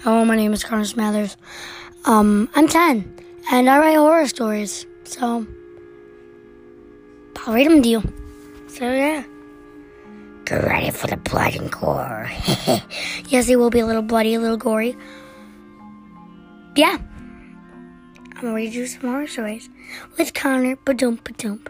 Hello, my name is Connor Smathers. I'm 10, and I write horror stories, so I'll read them to you. So, yeah. Get ready for the blood and gore. Yes, it will be a little bloody, a little gory. Yeah. I'm going to read you some horror stories with Connor. Ba-dump, ba-dump.